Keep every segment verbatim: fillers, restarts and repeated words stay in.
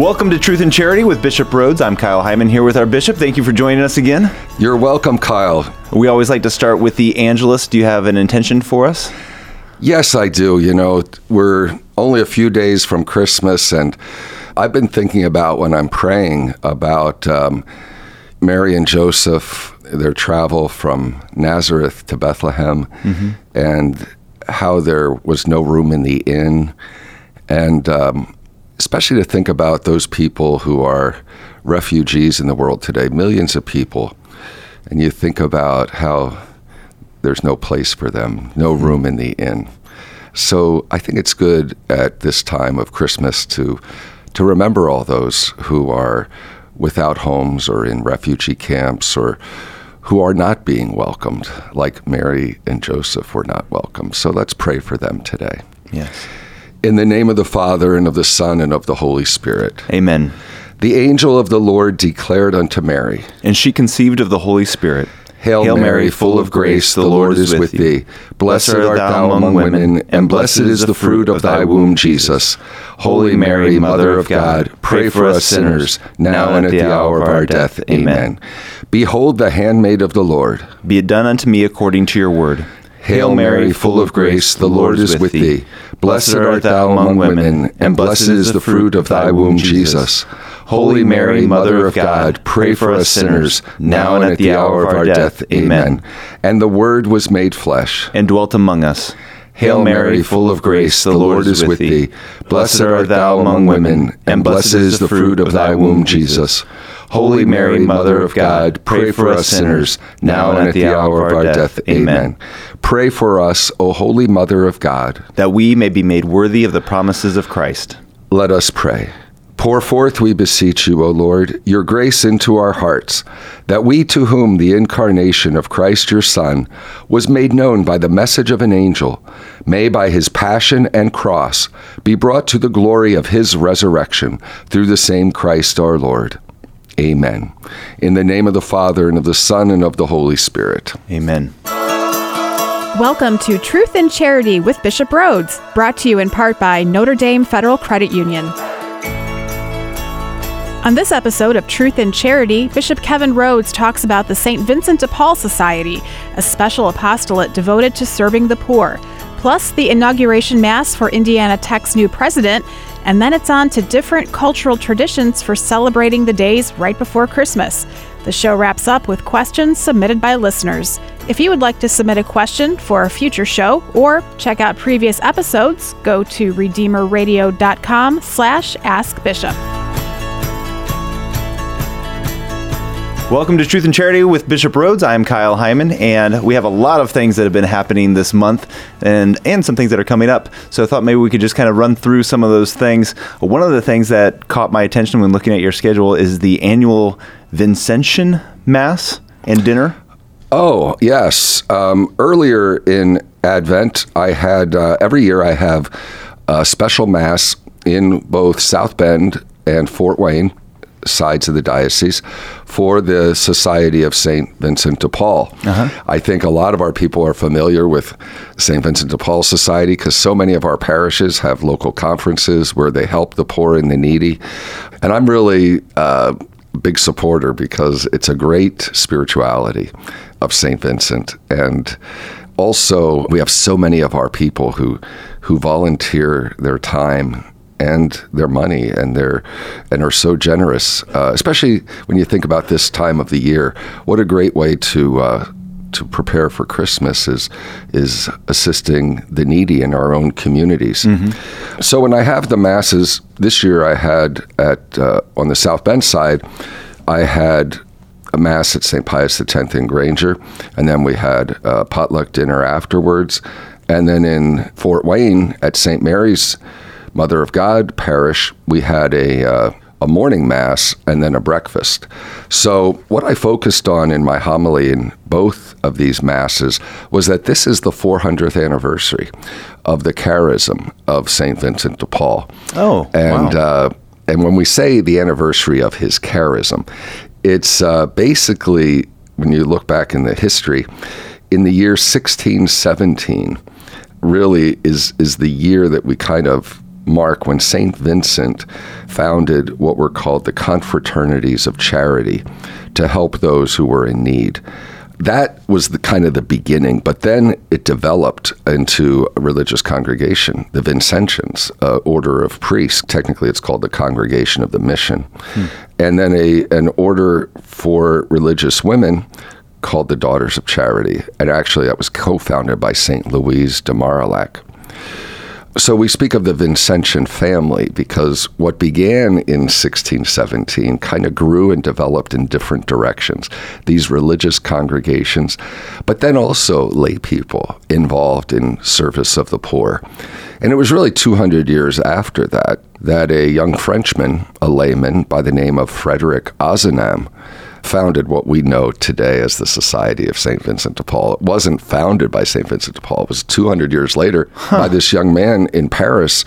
Welcome to Truth and Charity with Bishop Rhodes. I'm Kyle Hyman here with our bishop. Thank you for joining us again. You're welcome, Kyle. We always like to start with the Angelus. Do you have an intention for us? Yes, I do. You know, we're only a few days from Christmas, and I've been thinking about when I'm praying about um, Mary and Joseph, their travel from Nazareth to Bethlehem, mm-hmm. and how there was no room in the inn, and um, especially to think about those people who are refugees in the world today, millions of people, and you think about how there's no place for them, no room in the inn. So I think it's good at this time of Christmas to to remember all those who are without homes or in refugee camps or who are not being welcomed, like Mary and Joseph were not welcomed. So let's pray for them today. Yes. In the name of the Father, and of the Son, and of the Holy Spirit. Amen. The angel of the Lord declared unto Mary, and she conceived of the Holy Spirit. Hail, Hail Mary, Mary, full of grace, the Lord is with thee. Blessed art thou among women, and blessed is the fruit of thy womb, Jesus. Holy Mary, Mother of God, pray for us sinners, now and at the hour of our death. Amen. Behold the handmaid of the Lord. Be it done unto me according to your word. Hail Mary, full of grace, the Lord is with thee. Blessed art thou among women, and blessed is the fruit of thy womb, Jesus. Holy Mary, Mother of God, pray for us sinners, now and at the hour of our death. Amen. And the Word was made flesh, and dwelt among us. Hail Mary, full of grace, the Lord is with thee. Blessed art thou among women, and blessed is the fruit of thy womb, Jesus. Holy Mary, Mother of God, pray for us sinners, now and at the hour of our death. Amen. Pray for us, O Holy Mother of God, that we may be made worthy of the promises of Christ. Let us pray. Pour forth, we beseech you, O Lord, your grace into our hearts, that we to whom the incarnation of Christ your Son was made known by the message of an angel, may by his passion and cross be brought to the glory of his resurrection through the same Christ our Lord. Amen. In the name of the Father, and of the Son, and of the Holy Spirit. Amen. Welcome to Truth and Charity with Bishop Rhodes, brought to you in part by Notre Dame Federal Credit Union. On this episode of Truth and Charity, Bishop Kevin Rhodes talks about the Saint Vincent de Paul Society, a special apostolate devoted to serving the poor, plus the inauguration mass for Indiana Tech's new president, and then it's on to different cultural traditions for celebrating the days right before Christmas. The show wraps up with questions submitted by listeners. If you would like to submit a question for a future show or check out previous episodes, go to redeemerradio.com slash askbishop. Welcome to Truth and Charity with Bishop Rhodes. I'm Kyle Hyman, and we have a lot of things that have been happening this month and, and some things that are coming up. So I thought maybe we could just kind of run through some of those things. One of the things that caught my attention when looking at your schedule is the annual Vincentian Mass and dinner. Oh, yes. Um, earlier in Advent, I had, uh, every year I have a special Mass in both South Bend and Fort Wayne, sides of the diocese, for the Society of Saint Vincent de Paul. Uh-huh. I think a lot of our people are familiar with Saint Vincent de Paul Society because so many of our parishes have local conferences where they help the poor and the needy. And I'm really uh, big supporter because it's a great spirituality of Saint Vincent. And also, we have so many of our people who who volunteer their time and their money, and they're and are so generous, uh, especially when you think about this time of the year. What a great way to uh, to prepare for Christmas is is assisting the needy in our own communities. Mm-hmm. So when I have the masses this year, I had at uh, on the South Bend side, I had a Mass at Saint Pius X in Granger, and then we had a potluck dinner afterwards, and then in Fort Wayne at Saint Mary's Mother of God Parish, we had a uh, a morning Mass and then a breakfast. So what I focused on in my homily in both of these Masses was that this is the four hundredth anniversary of the charism of Saint Vincent de Paul. Oh, and wow. uh, and when we say the anniversary of his charism, it's uh, basically, when you look back in the history, in the year sixteen seventeen really is is the year that we kind of mark when Saint Vincent founded what were called the Confraternities of Charity to help those who were in need. That was the kind of the beginning, but then it developed into a religious congregation, the Vincentians, uh, order of priests. Technically, it's called the Congregation of the Mission. Hmm. And then a an order for religious women called the Daughters of Charity. And actually, that was co-founded by Saint Louise de Marillac. So we speak of the Vincentian family because what began in sixteen seventeen kind of grew and developed in different directions, these religious congregations, but then also lay people involved in service of the poor. And it was really two hundred years after that, that a young Frenchman, a layman by the name of Frederick Ozanam, founded what we know today as the Society of Saint Vincent de Paul. It wasn't founded by Saint Vincent de Paul. It was two hundred years later huh. by this young man in Paris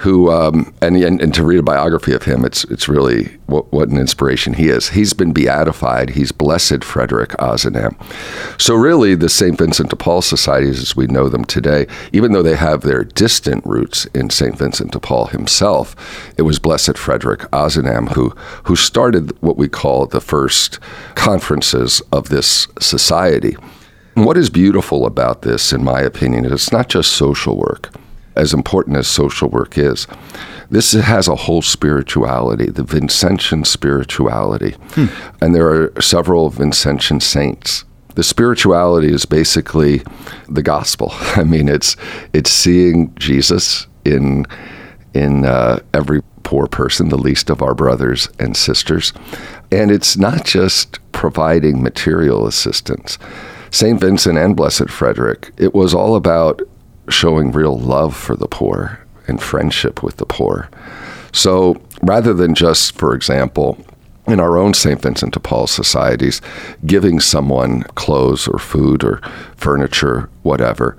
who, um, and, and and to read a biography of him, it's it's really what, what an inspiration he is. He's been beatified. He's blessed Frederick Ozanam. So really, the Saint Vincent de Paul societies as we know them today, even though they have their distant roots in Saint Vincent de Paul himself, it was blessed Frederick Ozanam who, who started what we call the first conferences of this society. And what is beautiful about this, in my opinion, is it's not just social work. As important as social work is, this has a whole spirituality, the Vincentian spirituality. Hmm. And there are several Vincentian saints. The spirituality is basically the gospel. I mean, it's it's seeing Jesus in in uh, every poor person, the least of our brothers and sisters. And it's not just providing material assistance. Saint Vincent and Blessed Frederick, it was all about showing real love for the poor and friendship with the poor. So rather than just, for example, in our own Saint Vincent de Paul societies, giving someone clothes or food or furniture, whatever,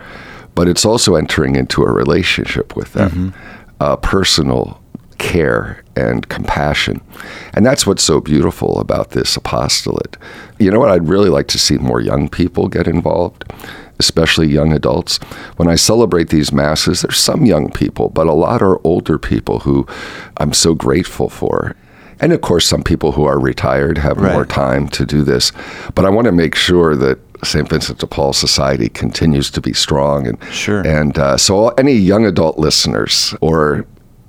but it's also entering into a relationship with them, mm-hmm. uh, personal care and compassion. And that's what's so beautiful about this apostolate. You know what? I'd really like to see more young people get involved, especially young adults. When I celebrate these masses, there's some young people, but a lot are older people who I'm so grateful for. And of course, some people who are retired have right. more time to do this. But I want to make sure that Saint Vincent de Paul Society continues to be strong. And, sure. and uh, so any young adult listeners or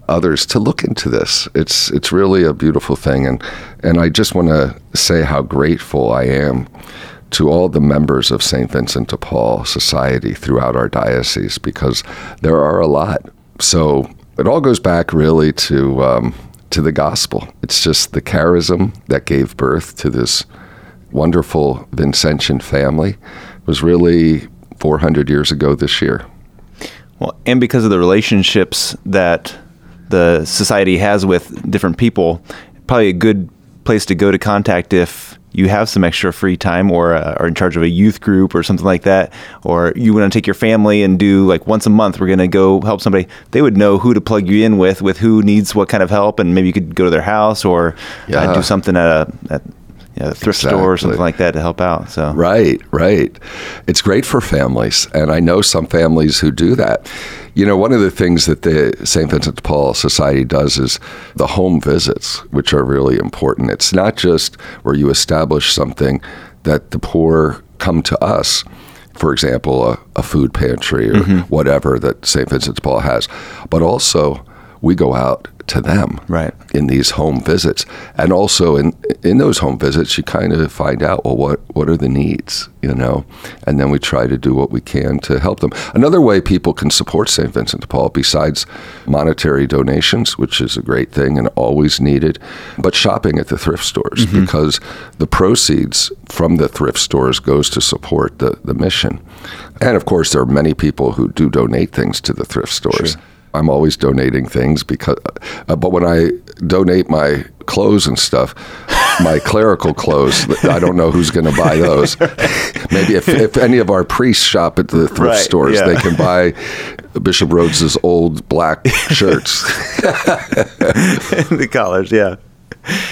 others to look into this. It's it's really a beautiful thing. And, and I just want to say how grateful I am to all the members of Saint Vincent de Paul Society throughout our diocese, because there are a lot. So it all goes back really to um, to the gospel. It's just the charism that gave birth to this wonderful Vincentian family. It was really four hundred years ago this year. Well, and because of the relationships that the society has with different people, probably a good place to go to contact if you have some extra free time or uh, are in charge of a youth group or something like that, or you want to take your family and do like once a month, we're going to go help somebody. They would know who to plug you in with, with who needs what kind of help. And maybe you could go to their house or yeah. uh, do something at a, at, you know, a thrift exactly. store or something like that to help out. So Right, right. It's great for families. And I know some families who do that. You know, one of the things that the Saint Vincent de Paul Society does is the home visits, which are really important. It's not just where you establish something that the poor come to us, for example, a, a food pantry or mm-hmm. whatever that Saint Vincent de Paul has, but also we go out to them right. in these home visits. And also in in those home visits, you kind of find out, well, what, what are the needs, you know? And then we try to do what we can to help them. Another way people can support Saint Vincent de Paul, besides monetary donations, which is a great thing and always needed, but shopping at the thrift stores, mm-hmm. because the proceeds from the thrift stores goes to support the, the mission. And of course, there are many people who do donate things to the thrift stores. Sure. I'm always donating things because, uh, but when I donate my clothes and stuff, my clerical clothes, I don't know who's going to buy those. Maybe if, if any of our priests shop at the thrift right, stores, yeah. they can buy Bishop Rhodes's old black shirts. The collars, yeah.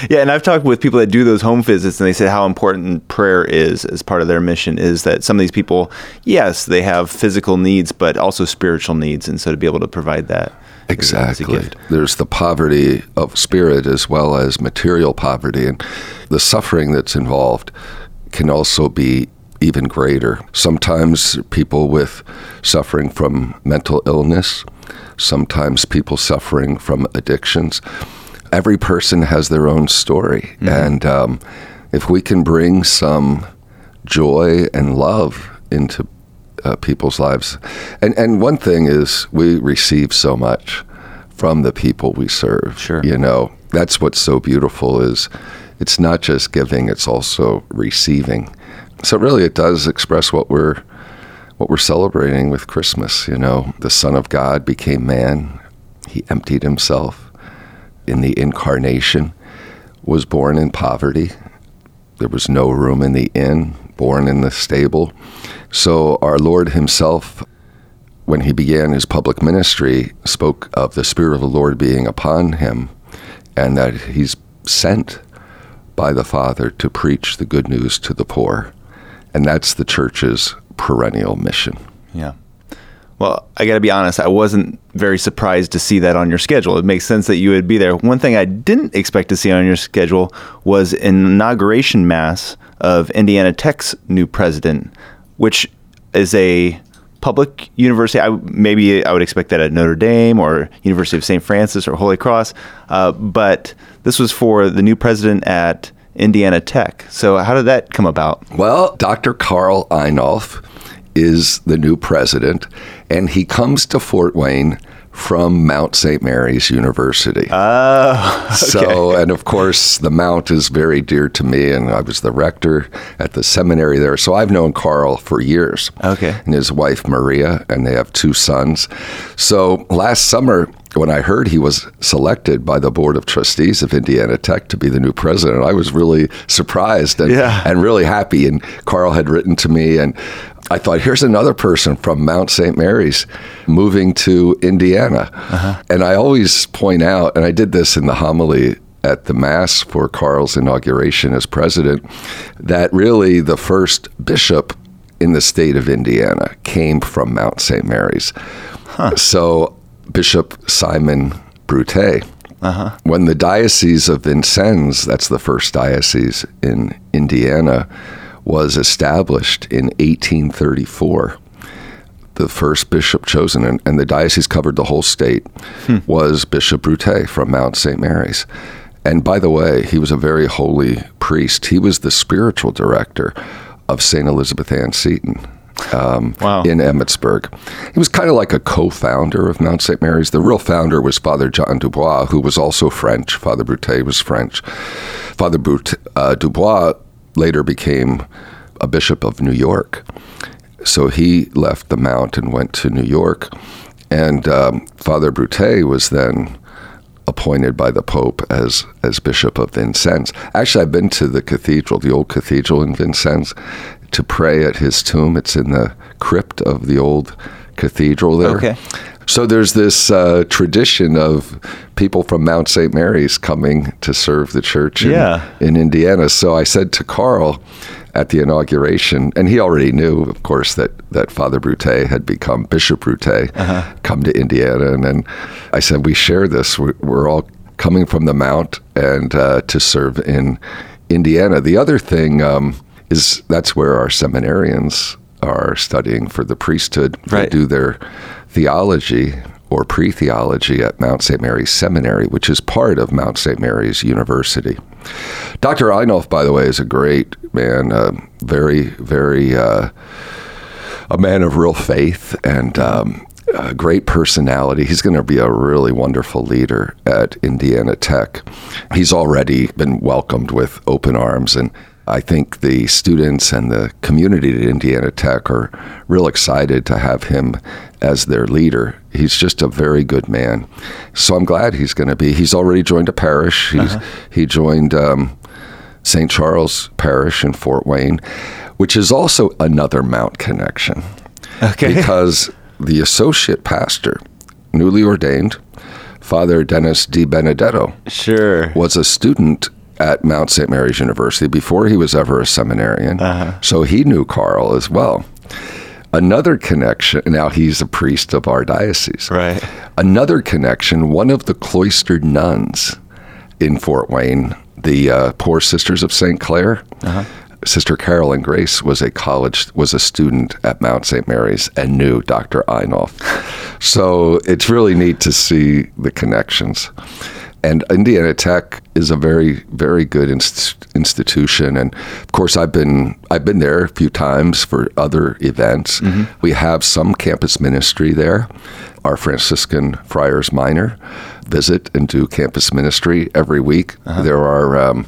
Yeah, and I've talked with people that do those home visits, and they say how important prayer is as part of their mission, is that some of these people, yes, they have physical needs, but also spiritual needs, and so to be able to provide that. Exactly. There's the poverty of spirit as well as material poverty, and the suffering that's involved can also be even greater. Sometimes people with suffering from mental illness, sometimes people suffering from addictions. Every person has their own story, mm-hmm. and um, if we can bring some joy and love into Uh, people's lives. And and one thing is, we receive so much from the people we serve. Sure. You know, that's what's so beautiful, is it's not just giving, it's also receiving. So really it does express what we're what we're celebrating with Christmas, you know. The Son of God became man. He emptied himself in the incarnation, was born in poverty. There was no room in the inn, born in the stable. So our Lord himself, when he began his public ministry, spoke of the Spirit of the Lord being upon him, and that he's sent by the Father to preach the good news to the poor. And that's the church's perennial mission. Yeah. Well, I got to be honest, I wasn't very surprised to see that on your schedule. It makes sense that you would be there. One thing I didn't expect to see on your schedule was an inauguration mass of Indiana Tech's new president, which is a public university. I, maybe I would expect that at Notre Dame or University of Saint Francis or Holy Cross, uh, but this was for the new president at Indiana Tech. So how did that come about? Well, Doctor Carl Einolf is the new president, and he comes to Fort Wayne from Mount Saint Mary's University. Oh, okay. So, and of course, the Mount is very dear to me, and I was the rector at the seminary there. So I've known Carl for years. Okay. And his wife, Maria, and they have two sons. So last summer, when I heard he was selected by the Board of Trustees of Indiana Tech to be the new president, I was really surprised and, yeah. and really happy. And Carl had written to me, and I thought, here's another person from Mount Saint Mary's moving to Indiana. Uh-huh. And I always point out, and I did this in the homily at the Mass for Carl's inauguration as president, that really the first bishop in the state of Indiana came from Mount Saint Mary's. Huh. So Bishop Simon Brute. Uh-huh. When the Diocese of Vincennes, that's the first diocese in Indiana, was established in eighteen thirty-four. The first bishop chosen, and, and the diocese covered the whole state, hmm. was Bishop Brute from Mount Saint Mary's. And by the way, he was a very holy priest. He was the spiritual director of Saint Elizabeth Ann Seton um, wow. in Emmitsburg. He was kind of like a co-founder of Mount Saint Mary's. The real founder was Father John Dubois, who was also French. Father Brute was French. Father Brute, uh, Dubois later became a bishop of New York. So he left the Mount and went to New York. And um, Father Brute was then appointed by the Pope as, as Bishop of Vincennes. Actually, I've been to the cathedral, the old cathedral in Vincennes, to pray at his tomb. It's in the crypt of the old cathedral there. Okay. So there's this uh, tradition of people from Mount Saint Mary's coming to serve the church in, yeah. in Indiana. So I said to Carl at the inauguration, and he already knew, of course, that, that Father Brute had become Bishop Brute, uh-huh. come to Indiana. And then I said, we share this. We're all coming from the Mount and uh, to serve in Indiana. The other thing um, is that's where our seminarians are studying for the priesthood. Right. They do their theology or pre-theology at Mount Saint Mary's Seminary, which is part of Mount Saint Mary's University. Doctor Einolf, by the way, is a great man, uh, very, very, uh, a man of real faith and um, a great personality. He's going to be a really wonderful leader at Indiana Tech. He's already been welcomed with open arms, and I think the students and the community at Indiana Tech are real excited to have him as their leader. He's just a very good man. So I'm glad he's going to be. He's already joined a parish. He's, uh-huh. He joined um, Saint Charles Parish in Fort Wayne, which is also another Mount connection. Okay. Because the associate pastor, newly ordained, Father Dennis DiBenedetto sure. was a student at Mount Saint Mary's University before he was ever a seminarian. Uh-huh. So he knew Carl as well. Another connection, now he's a priest of our diocese. Right. Another connection, one of the cloistered nuns in Fort Wayne, the uh, Poor Sisters of Saint Clare, uh-huh. Sister Carol and Grace was a college, was a student at Mount Saint Mary's and knew Doctor Einolf. So it's really neat to see the connections. And Indiana Tech is a very, very good inst- institution. And of course, I've been I've been there a few times for other events. Mm-hmm. We have some campus ministry there. Our Franciscan Friars Minor visit and do campus ministry every week. Uh-huh. There are um,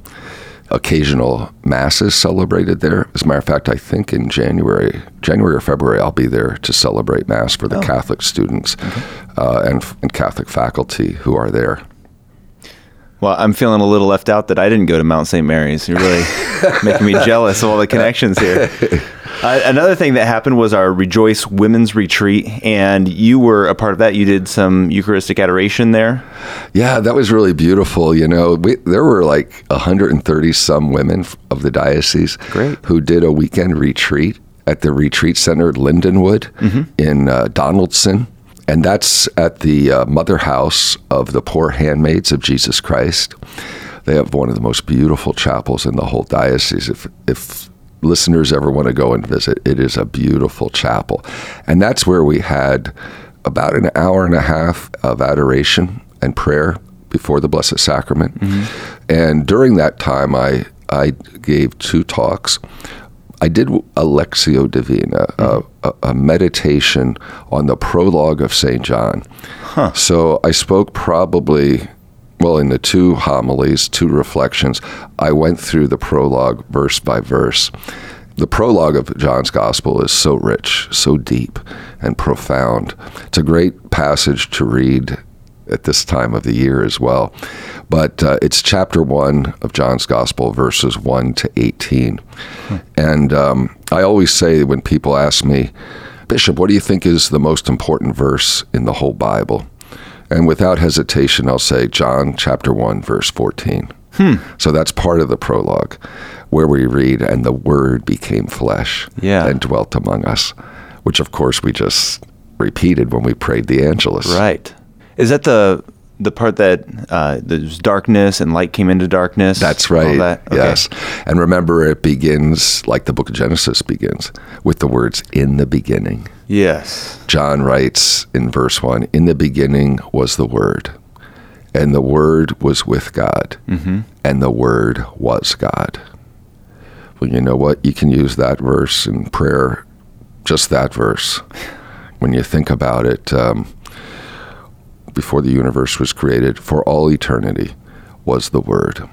occasional masses celebrated there. As a matter of fact, I think in January, January or February, I'll be there to celebrate Mass for the oh. Catholic students okay. uh, and, and Catholic faculty who are there. Well, I'm feeling a little left out that I didn't go to Mount Saint Mary's. You're really making me jealous of all the connections here. Uh, another thing that happened was our Rejoice Women's Retreat, and you were a part of that. You did some Eucharistic adoration there. Yeah, that was really beautiful. You know, we, there were like one hundred thirty some women of the diocese Great. Who did a weekend retreat at the retreat center at Lindenwood mm-hmm. in uh, Donaldson. And that's at the uh, Mother House of the Poor Handmaids of Jesus Christ. They have one of the most beautiful chapels in the whole diocese. If if listeners ever want to go and visit, it is a beautiful chapel. And that's where we had about an hour and a half of adoration and prayer before the Blessed Sacrament. Mm-hmm. And during that time, I I gave two talks. I did a Lectio Divina, mm-hmm. a, a meditation on the prologue of Saint John. Huh. So I spoke probably, well, in the two homilies, two reflections, I went through the prologue verse by verse. The prologue of John's Gospel is so rich, so deep, and profound. It's a great passage to read at this time of the year as well. But uh, it's chapter one of John's Gospel, verses one to eighteen. Hmm. And um, I always say when people ask me, Bishop, what do you think is the most important verse in the whole Bible? And without hesitation, I'll say John chapter one, verse fourteen. Hmm. So that's part of the prologue where we read, and the Word became flesh yeah. and dwelt among us, which of course we just repeated when we prayed the Angelus. Right. Is that the the part that uh, there's darkness and light came into darkness? That's right, all that? Okay. Yes. And remember, it begins like the book of Genesis begins, with the words, in the beginning. Yes. John writes in verse one, in the beginning was the Word, and the Word was with God, mm-hmm. and the Word was God. Well, you know what? You can use that verse in prayer, just that verse. When you think about it, um, before the universe was created, for all eternity was the Word.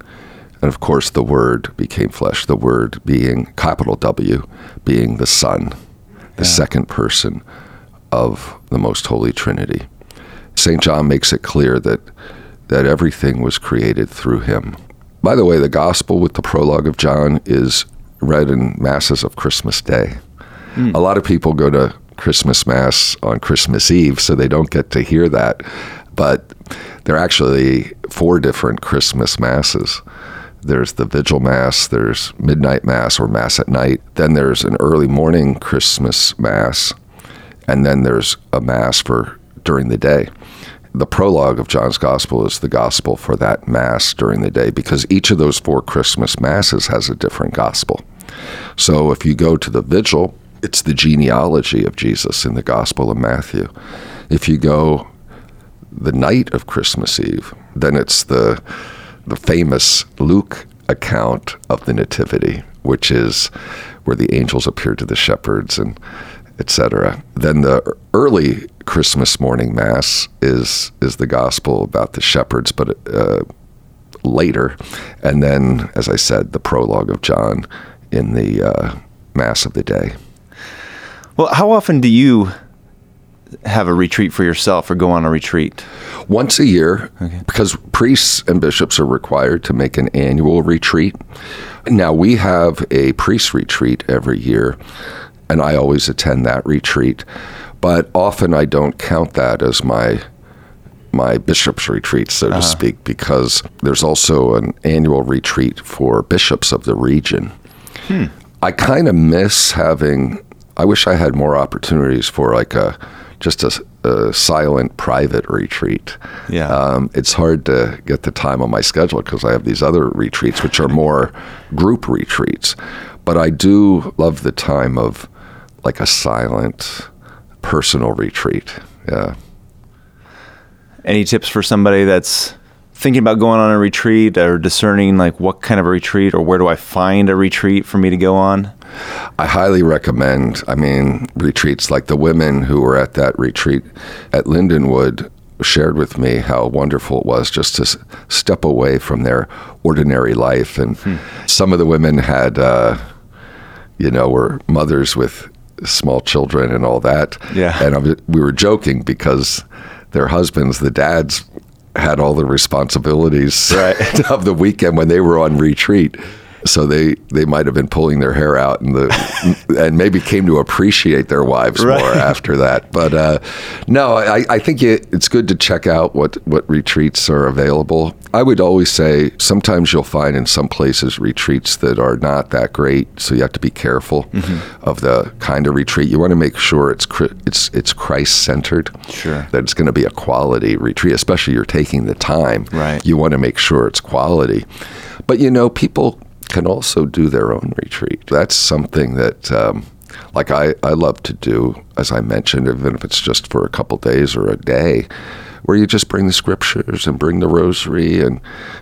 And of course, the Word became flesh, the Word being, capital W, being the Son, the yeah. second person of the Most Holy Trinity. Saint John makes it clear that that everything was created through him. By the way, the Gospel with the prologue of John is read in Masses of Christmas Day. Mm. A lot of people go to Christmas Mass on Christmas Eve, so they don't get to hear that. But there are actually four different Christmas Masses. There's the Vigil Mass, there's Midnight Mass or Mass at Night, then there's an early morning Christmas Mass, and then there's a Mass for during the day. The prologue of John's Gospel is the Gospel for that Mass during the day, because each of those four Christmas Masses has a different Gospel. So if you go to the Vigil, it's the genealogy of Jesus in the Gospel of Matthew. If you go the night of Christmas Eve, then it's the the famous Luke account of the Nativity, which is where the angels appeared to the shepherds and et cetera. Then the early Christmas morning Mass is is the Gospel about the shepherds, but uh, later. And then, as I said, the prologue of John in the uh, Mass of the day. Well, how often do you have a retreat for yourself or go on a retreat? Once a year, okay. because priests and bishops are required to make an annual retreat. Now, we have a priest retreat every year, and I always attend that retreat. But often I don't count that as my my bishop's retreat, so to uh-huh. speak, because there's also an annual retreat for bishops of the region. Hmm. I kind of miss having, I wish I had more opportunities for like a, just a, a silent private retreat. Yeah. Um, it's hard to get the time on my schedule because I have these other retreats, which are more group retreats. But I do love the time of like a silent personal retreat. Yeah. Any tips for somebody that's thinking about going on a retreat or discerning like what kind of a retreat or where do I find a retreat for me to go on? I highly recommend, I mean, retreats like the women who were at that retreat at Lindenwood shared with me how wonderful it was just to s- step away from their ordinary life. And hmm. some of the women had, uh, you know, were mothers with small children and all that. Yeah. And I, we were joking because their husbands, the dads, had all the responsibilities right. of the weekend when they were on retreat. So they, they might have been pulling their hair out and the and maybe came to appreciate their wives right. more after that. But uh, no, I, I think it, it's good to check out what, what retreats are available. I would always say sometimes you'll find in some places retreats that are not that great, so you have to be careful mm-hmm. of the kind of retreat. You want to make sure it's it's it's Christ-centered, sure. that it's going to be a quality retreat, especially you're taking the time. Right. You want to make sure it's quality. But, you know, people can also do their own retreat. That's something that um, like I, I love to do, as I mentioned, even if it's just for a couple days or a day, where you just bring the scriptures and bring the rosary, and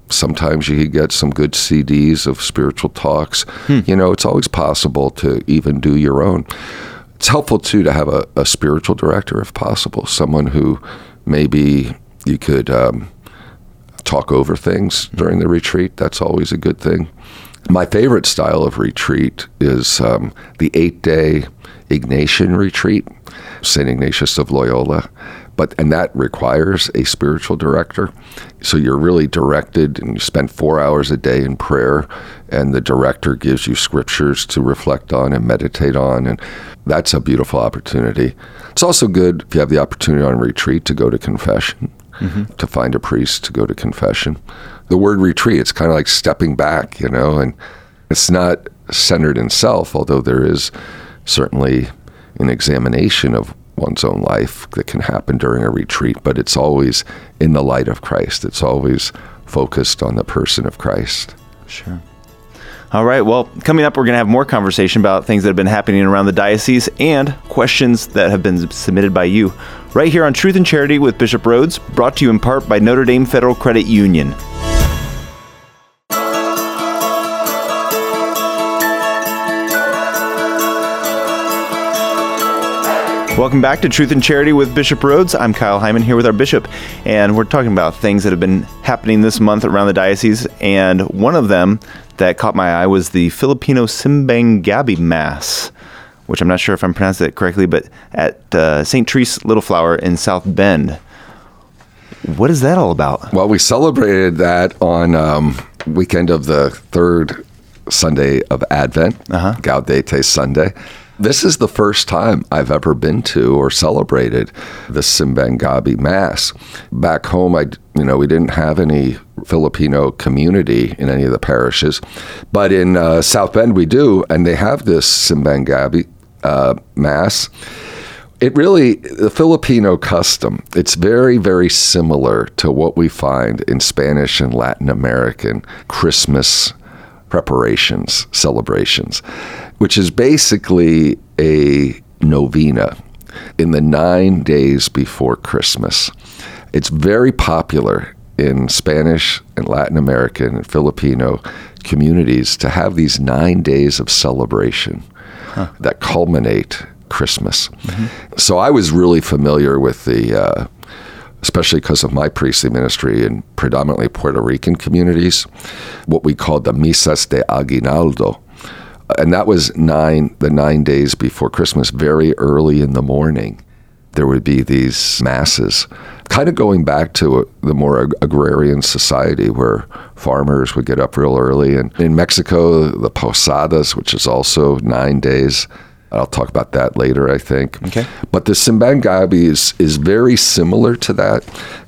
sometimes you can get some good C Ds of spiritual talks. Hmm. You know, it's always possible to even do your own. It's helpful, too, to have a, a spiritual director, if possible, someone who maybe you could um, talk over things during the retreat. That's always a good thing. My favorite style of retreat is um, the eight-day Ignatian retreat, Saint Ignatius of Loyola, but and that requires a spiritual director. So you're really directed, and you spend four hours a day in prayer, and the director gives you scriptures to reflect on and meditate on, and that's a beautiful opportunity. It's also good if you have the opportunity on retreat to go to confession, mm-hmm. to find a priest to go to confession. The word retreat, it's kind of like stepping back, you know, and it's not centered in self, although there is certainly an examination of one's own life that can happen during a retreat, but it's always in the light of Christ. It's always focused on the person of Christ. Sure. All right. Well, coming up, we're going to have more conversation about things that have been happening around the diocese and questions that have been submitted by you right here on Truth and Charity with Bishop Rhodes, brought to you in part by Notre Dame Federal Credit Union. Welcome back to Truth and Charity with Bishop Rhodes. I'm Kyle Hyman here with our bishop, and we're talking about things that have been happening this month around the diocese, and one of them that caught my eye was the Filipino Simbang Gabi Mass, which I'm not sure if I'm pronouncing it correctly, but at uh, Saint Therese Little Flower in South Bend. What is that all about? Well, we celebrated that on um, weekend of the third Sunday of Advent, uh-huh. Gaudete Sunday. This is the first time I've ever been to or celebrated the Simbang Gabi Mass. Back home, I, you know, we didn't have any Filipino community in any of the parishes, but in uh, South Bend we do, and they have this Simbang Gabi uh, Mass. It really, the Filipino custom, it's very, very similar to what we find in Spanish and Latin American Christmas preparations, celebrations, which is basically a novena in the nine days before Christmas. It's very popular in Spanish and Latin American and Filipino communities to have these nine days of celebration huh. that culminate Christmas. Mm-hmm. So I was really familiar with the, uh, especially because of my priestly ministry in predominantly Puerto Rican communities, what we call the Misas de Aguinaldo. And that was nine, the nine days before Christmas, very early in the morning. There would be these masses, kind of going back to a, the more ag- agrarian society where farmers would get up real early. And in Mexico, the Posadas, which is also nine days I'll talk about that later, I think. Okay. But the Simbang Gabi is, is very similar to that.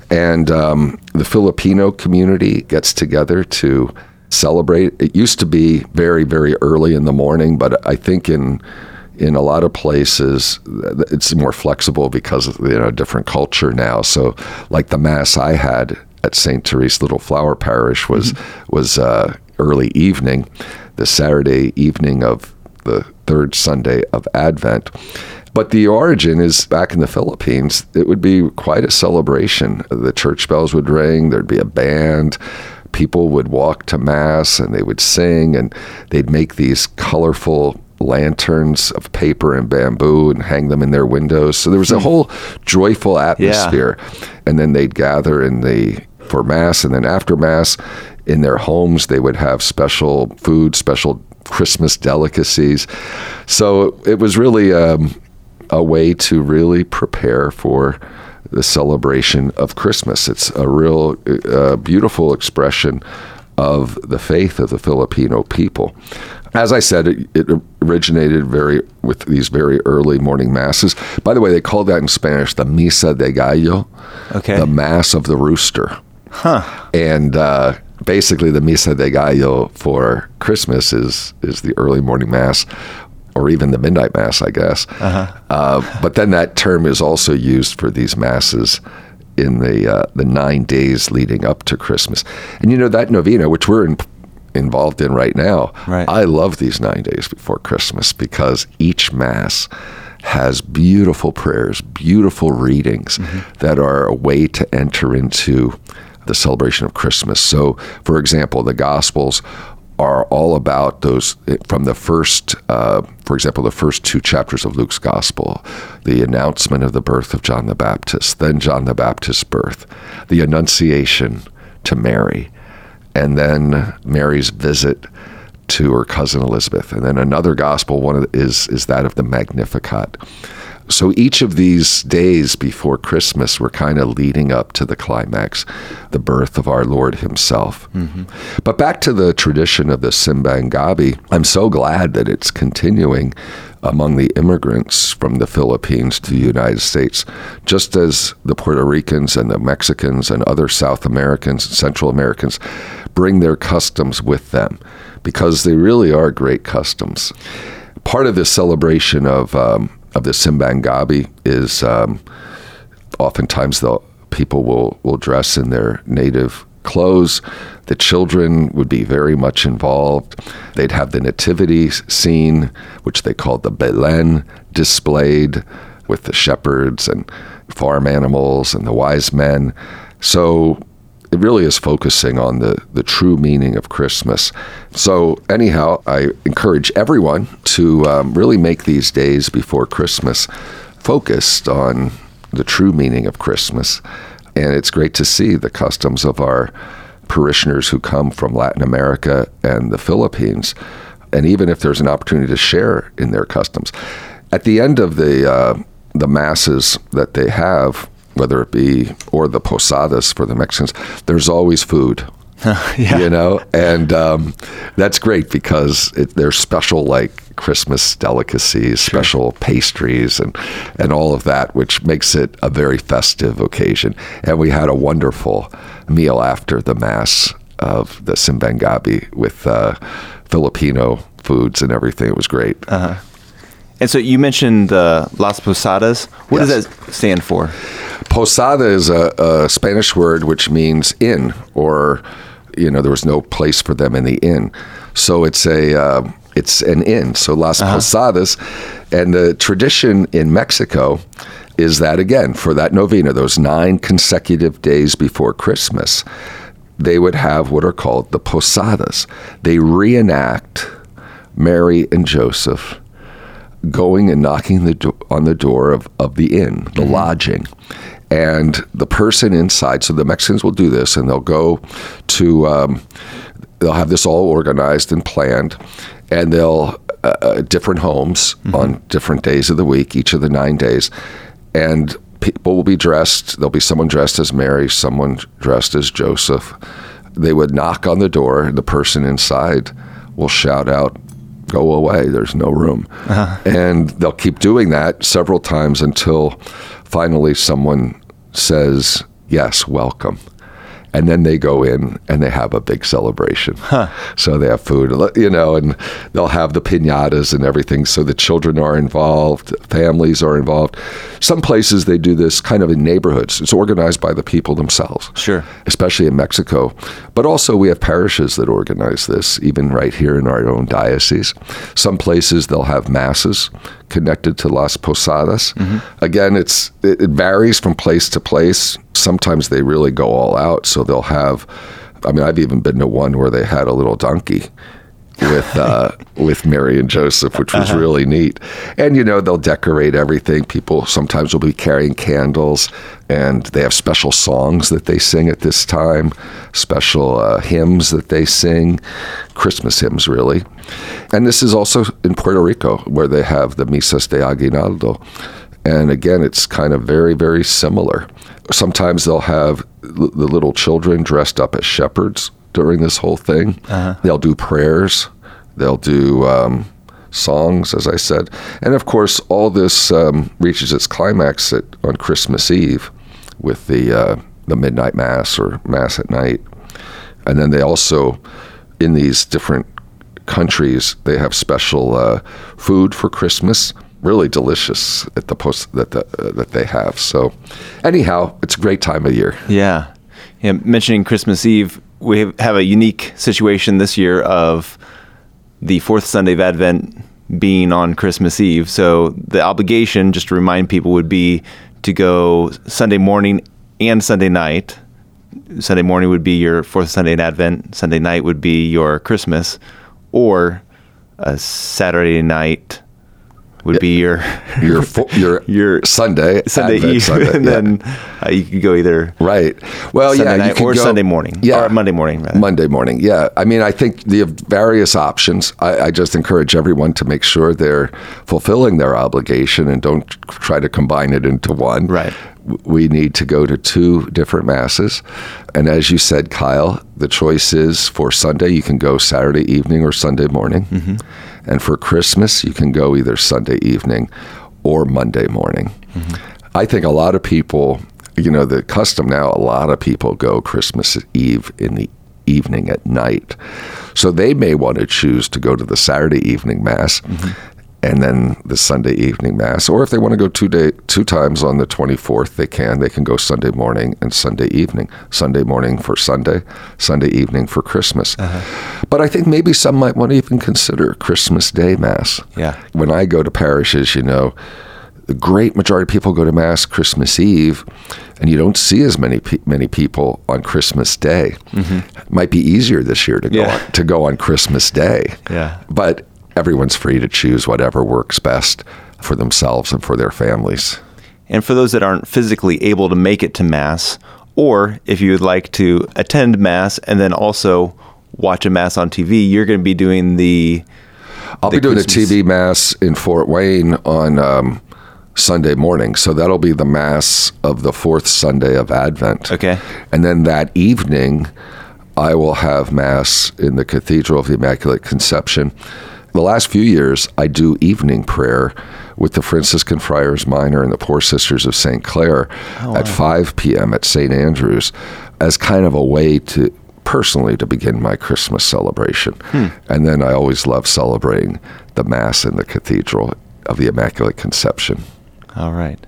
And um, the Filipino community gets together to celebrate. It used to be very, very early in the morning, but I think in in a lot of places, it's more flexible because of, you know, different culture now. So like the mass I had at Saint Therese Little Flower Parish was, mm-hmm. was uh, early evening, the Saturday evening of the third Sunday of Advent. But the origin is back in the Philippines. It would be quite a celebration. The church bells would ring, there'd be a band, people would walk to mass and they would sing, and they'd make these colorful lanterns of paper and bamboo and hang them in their windows. So there was a whole joyful atmosphere. Yeah. And then they'd gather in the for mass, and then after mass in their homes they would have special food, special Christmas delicacies. So it was really um, a way to really prepare for the celebration of Christmas. It's a real uh, beautiful expression of the faith of the Filipino people. As I said, it, it originated very with these very early morning masses. By the way, they call that in Spanish the Misa de Gallo, okay. the Mass of the Rooster. Huh. And uh, basically the Misa de Gallo for Christmas is, is the early morning mass, or even the midnight mass, I guess. Uh-huh. Uh, but then that term is also used for these masses in the uh, the nine days leading up to Christmas. And you know, that novena, which we're in involved in right now, right. I love these nine days before Christmas because each Mass has beautiful prayers, beautiful readings mm-hmm. that are a way to enter into the celebration of Christmas. So, for example, the Gospels are all about those from the first, uh, for example, the first two chapters of Luke's Gospel, the announcement of the birth of John the Baptist, then John the Baptist's birth, the Annunciation to Mary, and then Mary's visit to her cousin Elizabeth. And then another gospel, one of the, is is that of the Magnificat. So each of these days before Christmas were kind of leading up to the climax, the birth of our Lord himself. Mm-hmm. But back to the tradition of the Simbang Gabi, I'm so glad that it's continuing among the immigrants from the Philippines to the United States, just as the Puerto Ricans and the Mexicans and other South Americans and Central Americans bring their customs with them, because they really are great customs. Part of this celebration of um, of the Simbang Gabi is um, oftentimes the people will, will dress in their native clothes. The children would be very much involved. They'd have the nativity scene, which they called the Belen, displayed with the shepherds and farm animals and the wise men. So it really is focusing on the, the true meaning of Christmas. So anyhow, I encourage everyone to um, really make these days before Christmas focused on the true meaning of Christmas. And it's great to see the customs of our parishioners who come from Latin America and the Philippines, and even if there's an opportunity to share in their customs. At the end of the uh, the masses that they have, whether it be, or the posadas for the Mexicans, there's always food, yeah. you know? And um, that's great because it, there's special like Christmas delicacies, sure. special pastries and, and all of that, which makes it a very festive occasion. And we had a wonderful meal after the Mass of the Simbang Gabi with uh, Filipino foods and everything. It was great. Uh-huh. And so you mentioned the Las Posadas. What yes. does that stand for? Posada is a, a Spanish word which means inn, or, you know, there was no place for them in the inn. So it's a uh, it's an inn. So Las uh-huh. Posadas. And the tradition in Mexico is that, again, for that novena, those nine consecutive days before Christmas, they would have what are called the Posadas. They reenact Mary and Joseph going and knocking the do- on the door of, of the inn, the mm-hmm. lodging. And the person inside, so the Mexicans will do this, and they'll go to, um, they'll have this all organized and planned, and they'll, uh, different homes mm-hmm. on different days of the week, each of the nine days, and people will be dressed, there'll be someone dressed as Mary, someone dressed as Joseph. They would knock on the door, the person inside will shout out, go away, there's no room. Uh-huh. And they'll keep doing that several times until finally someone says, yes, welcome. And then they go in and they have a big celebration. Huh. So they have food, you know, and they'll have the piñatas and everything. So the children are involved, families are involved. Some places they do this kind of in neighborhoods. It's organized by the people themselves. Sure. Especially in Mexico. But also we have parishes that organize this, even right here in our own diocese. Some places they'll have masses connected to Las Posadas. Mm-hmm. Again, it's it varies from place to place. Sometimes they really go all out, so they'll have, I mean, I've even been to one where they had a little donkey with uh, with Mary and Joseph, which was uh-huh. really neat. And, you know, they'll decorate everything. People sometimes will be carrying candles, and they have special songs that they sing at this time, special uh, hymns that they sing, Christmas hymns, really. And this is also in Puerto Rico, where they have the Misas de Aguinaldo. And again, it's kind of very, very similar. Sometimes they'll have the little children dressed up as shepherds during this whole thing. Uh-huh. They'll do prayers. They'll do um, songs, as I said. And, of course, all this um, reaches its climax at, on Christmas Eve with the, uh, the midnight mass or mass at night. And then they also, in these different countries, they have special uh, food for Christmas. Really delicious at the post that the, uh, that they have. So anyhow, it's a great time of year. Yeah. Yeah. Mentioning Christmas Eve, we have a unique situation this year of the fourth Sunday of Advent being on Christmas Eve. So the obligation, just to remind people, would be to go Sunday morning and Sunday night. Sunday morning would be your fourth Sunday in Advent. Sunday night would be your Christmas, or a Saturday night would be your your your your Sunday Sunday Advent, Eve, Sunday, and yeah. then uh, you could go either right. Well, Sunday yeah, night you could or go, Sunday morning, yeah, or Monday morning. Rather. Monday morning, yeah. I mean, I think the various options. I, I just encourage everyone to make sure they're fulfilling their obligation and don't try to combine it into one. Right. We need to go to two different masses, and as you said, Kyle, the choice is for Sunday. You can go Saturday evening or Sunday morning. Mm-hmm. And for Christmas, you can go either Sunday evening or Monday morning. Mm-hmm. I think a lot of people, you know, the custom now, a lot of people go Christmas Eve in the evening at night. So they may want to choose to go to the Saturday evening mass mm-hmm. and then the Sunday evening mass. Or if they want to go two day, two times on the twenty-fourth, they can. They can go Sunday morning and Sunday evening. Sunday morning for Sunday, Sunday evening for Christmas. Uh-huh. But I think maybe some might want to even consider Christmas Day Mass. Yeah. When I go to parishes, you know, the great majority of people go to Mass Christmas Eve, and you don't see as many pe- many people on Christmas Day. Mm-hmm. It might be easier this year to go yeah. on, to go on Christmas Day. Yeah. But everyone's free to choose whatever works best for themselves and for their families. And for those that aren't physically able to make it to Mass, or if you would like to attend Mass and then also watch a Mass on T V, you're going to be doing the I'll the be doing Christmas. A T V Mass in Fort Wayne on um, Sunday morning. So that'll be the Mass of the fourth Sunday of Advent. Okay. And then that evening, I will have Mass in the Cathedral of the Immaculate Conception. The last few years, I do evening prayer with the Franciscan Friars Minor and the Poor Sisters of Saint Clare oh, wow. at five p.m. at Saint Andrew's as kind of a way to personally to begin my Christmas celebration. Hmm. And then I always love celebrating the Mass in the Cathedral of the Immaculate Conception. All right.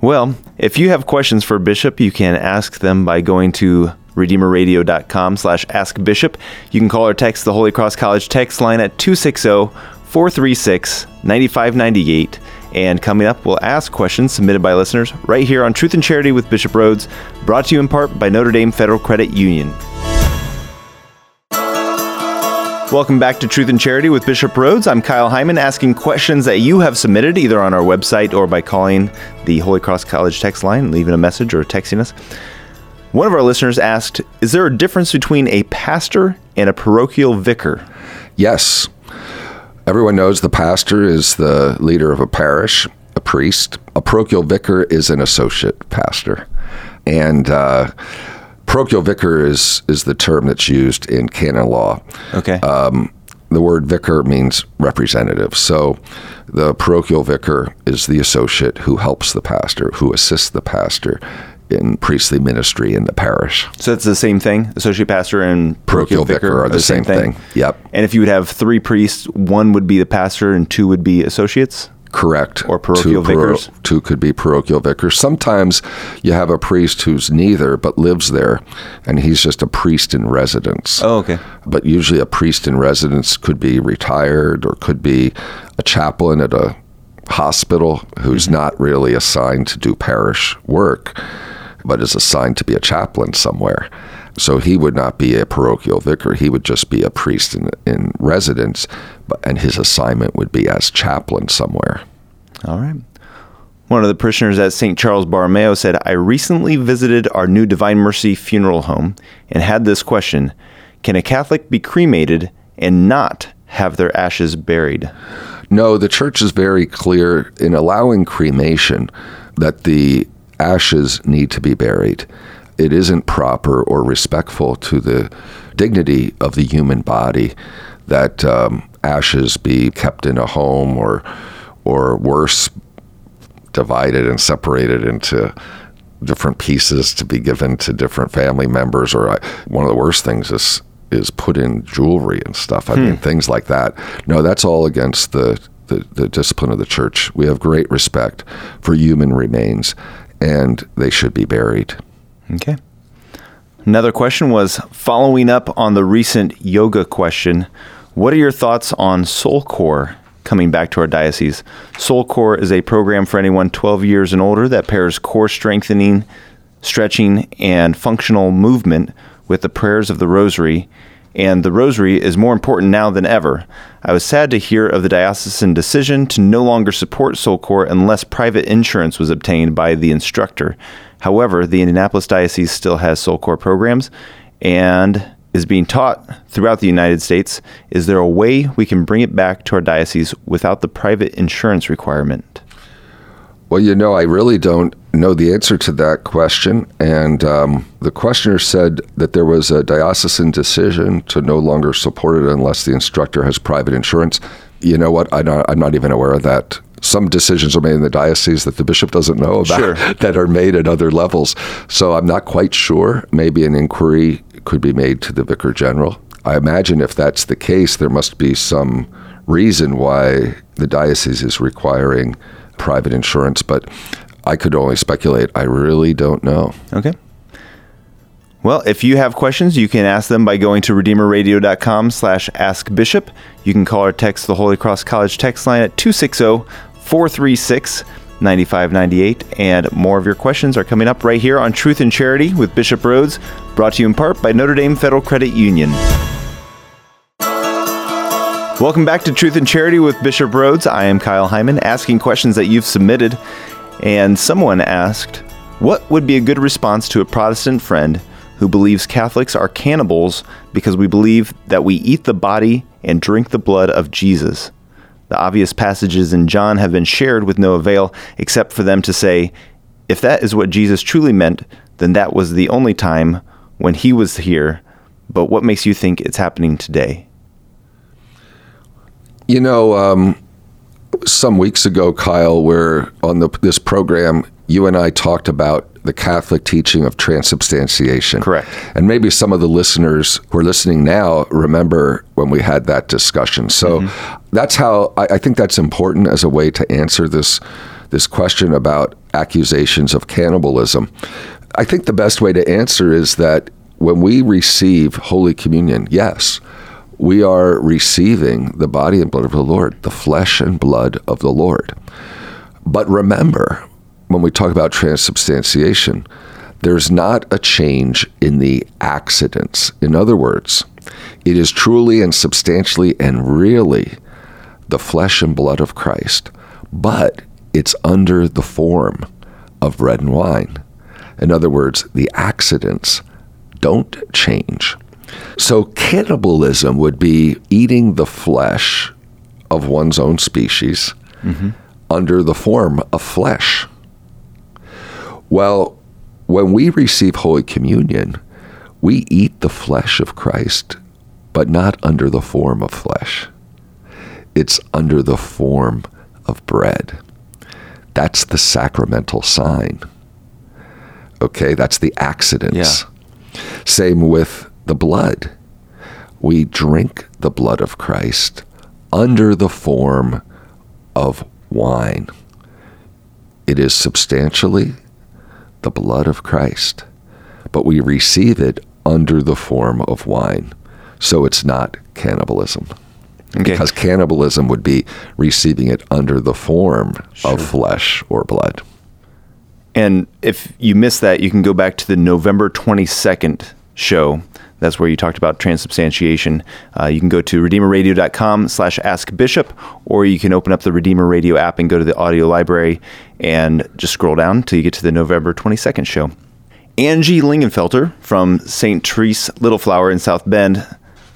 Well, if you have questions for Bishop, you can ask them by going to redeemerradio.com slash askbishop. You can call or text the Holy Cross College text line at two six zero, four three six, nine five nine eight. And coming up, we'll ask questions submitted by listeners right here on Truth and Charity with Bishop Rhodes, brought to you in part by Notre Dame Federal Credit Union. Welcome back to Truth and Charity with Bishop Rhodes. I'm Kyle Hyman, asking questions that you have submitted either on our website or by calling the Holy Cross College text line, leaving a message or texting us. One of our listeners asked, is there a difference between a pastor and a parochial vicar? Yes. Everyone knows the pastor is the leader of a parish, a priest. A parochial vicar is an associate pastor. And uh, parochial vicar is, is the term that's used in canon law. Okay. Um, the word vicar means representative. So the parochial vicar is the associate who helps the pastor, who assists the pastor in priestly ministry in the parish. So it's the same thing? Associate pastor and parochial, parochial vicar, vicar are the, the same, same thing. thing. Yep. And if you would have three priests, one would be the pastor and two would be associates? Correct. Or parochial two vicars? Paro- two could be parochial vicars. Sometimes you have a priest who's neither but lives there, and he's just a priest in residence. Oh, okay. But usually a priest in residence could be retired or could be a chaplain at a hospital who's mm-hmm. not really assigned to do parish work, but is assigned to be a chaplain somewhere. So he would not be a parochial vicar. He would just be a priest in, in residence, but, and his assignment would be as chaplain somewhere. All right. One of the parishioners at Saint Charles Borromeo said, I recently visited our new Divine Mercy funeral home and had this question. Can a Catholic be cremated and not have their ashes buried? No, the church is very clear in allowing cremation that the ashes need to be buried. It isn't proper or respectful to the dignity of the human body that um, ashes be kept in a home or, or worse, divided and separated into different pieces to be given to different family members. Or I, one of the worst things is is put in jewelry and stuff. I hmm. mean, things like that. No, that's all against the, the, the discipline of the church. We have great respect for human remains, and they should be buried. Okay. Another question was, following up on the recent yoga question, what are your thoughts on SoulCore coming back to our diocese? SoulCore is a program for anyone twelve years and older that pairs core strengthening, stretching, and functional movement with the prayers of the rosary, and the rosary is more important now than ever. I was sad to hear of the diocesan decision to no longer support SoulCore unless private insurance was obtained by the instructor. However, the Indianapolis Diocese still has SoulCore programs and is being taught throughout the United States. Is there a way we can bring it back to our diocese without the private insurance requirement? Well, you know, I really don't know the answer to that question. And um, the questioner said that there was a diocesan decision to no longer support it unless the instructor has private insurance. You know what? I'm not, I'm not even aware of that. Some decisions are made in the diocese that the bishop doesn't know about sure. that are made at other levels. So I'm not quite sure. Maybe an inquiry could be made to the vicar general. I imagine if that's the case, there must be some reason why the diocese is requiring private insurance, but I could only speculate. I really don't know. Okay. Well, if you have questions, you can ask them by going to redeemerradio.com slash askbishop. You can call or text the Holy Cross College text line at two six zero, four three six, nine five nine eight. And more of your questions are coming up right here on Truth and Charity with Bishop Rhodes, brought to you in part by Notre Dame Federal Credit Union. Welcome back to Truth and Charity with Bishop Rhodes. I am Kyle Hyman, asking questions that you've submitted. And someone asked, what would be a good response to a Protestant friend who believes Catholics are cannibals because we believe that we eat the body and drink the blood of Jesus? The obvious passages in John have been shared with no avail, except for them to say, if that is what Jesus truly meant, then that was the only time when he was here. But what makes you think it's happening today? You know, um, some weeks ago, Kyle, we're on the, this program, you and I talked about the Catholic teaching of transubstantiation. Correct. And maybe some of the listeners who are listening now remember when we had that discussion. So mm-hmm. that's how I, I think that's important as a way to answer this this question about accusations of cannibalism. I think the best way to answer is that when we receive Holy Communion, yes, we are receiving the body and blood of the Lord, the flesh and blood of the Lord. But remember, when we talk about transubstantiation, there's not a change in the accidents. In other words, it is truly and substantially and really the flesh and blood of Christ, but it's under the form of bread and wine. In other words, the accidents don't change. So cannibalism would be eating the flesh of one's own species mm-hmm. under the form of flesh. Well, when we receive Holy Communion, we eat the flesh of Christ but not under the form of flesh. It's under the form of bread. That's the sacramental sign. Okay, that's the accidents. Yeah. Same with the blood. We drink the blood of Christ under the form of wine. It is substantially the blood of Christ, but we receive it under the form of wine. So it's not cannibalism. Okay. Because cannibalism would be receiving it under the form sure. of flesh or blood. And if you miss that, you can go back to the November twenty-second show. That's where you talked about transubstantiation. Uh, you can go to redeemerradio.com slash askbishop, or you can open up the Redeemer Radio app and go to the audio library and just scroll down until you get to the November twenty-second show. Angie Lingenfelter from Saint Therese Little Flower in South Bend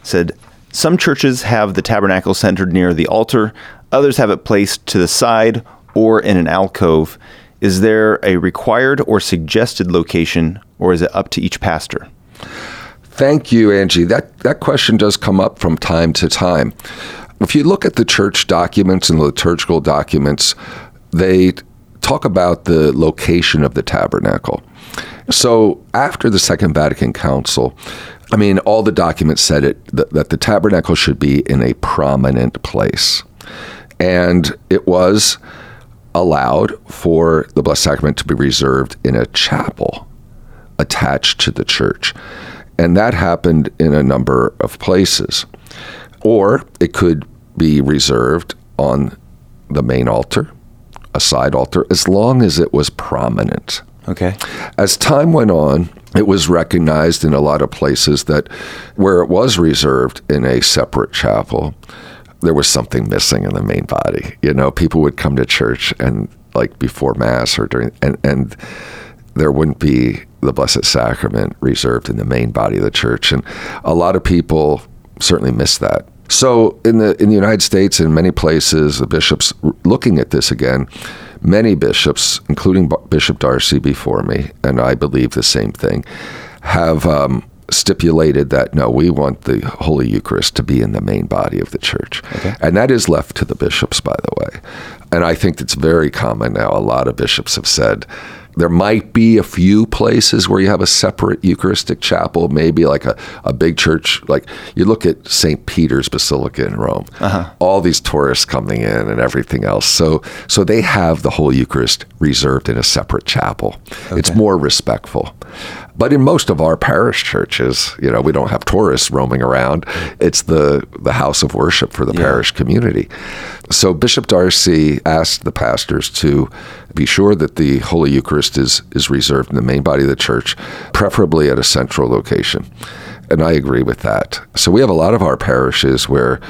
said, some churches have the tabernacle centered near the altar. Others have it placed to the side or in an alcove. Is there a required or suggested location, or is it up to each pastor? Thank you, Angie. That that question does come up from time to time. If you look at the church documents and liturgical documents, they talk about the location of the tabernacle. So after the Second Vatican Council, I mean, all the documents said it that, that the tabernacle should be in a prominent place. And it was allowed for the Blessed Sacrament to be reserved in a chapel attached to the church. And that happened in a number of places. Or it could be reserved on the main altar, a side altar, as long as it was prominent. Okay. As time went on, it was recognized in a lot of places that where it was reserved in a separate chapel, there was something missing in the main body. You know, people would come to church and like before Mass or during, and, and there wouldn't be the Blessed Sacrament reserved in the main body of the church. And a lot of people certainly miss that. So in the in the United States, in many places, the bishops looking at this again, many bishops, including Bishop Darcy before me, and I believe the same thing, have um, stipulated that, no, we want the Holy Eucharist to be in the main body of the church. Okay. And that is left to the bishops, by the way. And I think it's very common now. A lot of bishops have said there might be a few places where you have a separate Eucharistic chapel, maybe like a, a big church. Like you look at Saint Peter's Basilica in Rome, uh-huh. all these tourists coming in and everything else. So so they have the whole Eucharist reserved in a separate chapel. Okay. It's more respectful. But in most of our parish churches, you know, we don't have tourists roaming around. It's the, the house of worship for the yeah. parish community. So Bishop Darcy asked the pastors to be sure that the Holy Eucharist is, is reserved in the main body of the church, preferably at a central location. And I agree with that. So we have a lot of our parishes where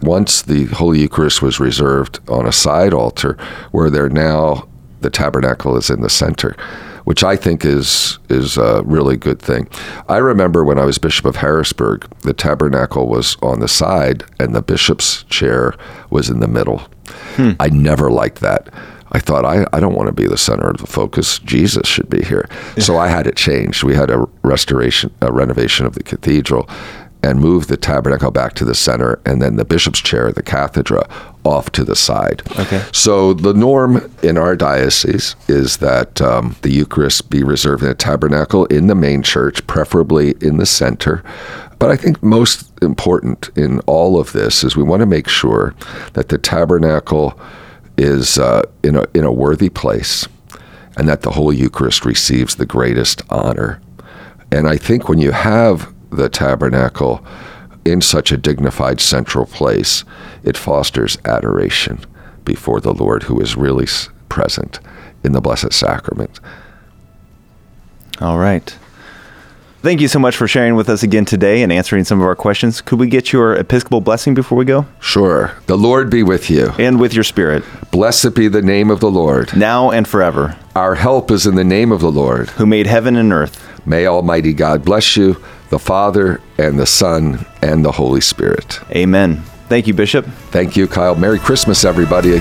once the Holy Eucharist was reserved on a side altar, where they're now, the tabernacle is in the center, which I think is is a really good thing. I remember when I was Bishop of Harrisburg, the tabernacle was on the side and the bishop's chair was in the middle. Hmm. I never liked that. I thought, I, I don't want to be the center of the focus. Jesus should be here. Yeah. So I had it changed. We had a restoration, a renovation of the cathedral and moved the tabernacle back to the center and then the bishop's chair, the cathedra, off to the side. Okay. So the norm in our diocese is that um, the Eucharist be reserved in a tabernacle in the main church, preferably in the center. But I think most important in all of this is we want to make sure that the tabernacle is uh, in a, in a worthy place and that the Holy Eucharist receives the greatest honor. And I think when you have the tabernacle in such a dignified central place, it fosters adoration before the Lord who is really present in the Blessed Sacrament. All right. Thank you so much for sharing with us again today and answering some of our questions. Could we get your Episcopal blessing before we go? Sure. The Lord be with you. And with your spirit. Blessed be the name of the Lord. Now and forever. Our help is in the name of the Lord. Who made heaven and earth. May Almighty God bless you, the Father and the Son and the Holy Spirit. Amen. Thank you, Bishop. Thank you, Kyle. Merry Christmas, everybody.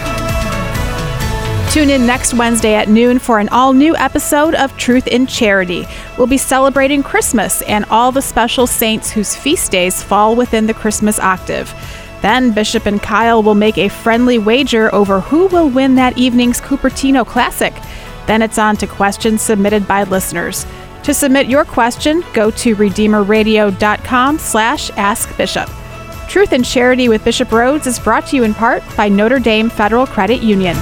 Tune in next Wednesday at noon for an all-new episode of Truth in Charity. We'll be celebrating Christmas and all the special saints whose feast days fall within the Christmas octave. Then Bishop and Kyle will make a friendly wager over who will win that evening's Cupertino Classic. Then it's on to questions submitted by listeners. To submit your question, go to redeemerradio.com slash askbishop. Truth in Charity with Bishop Rhodes is brought to you in part by Notre Dame Federal Credit Union.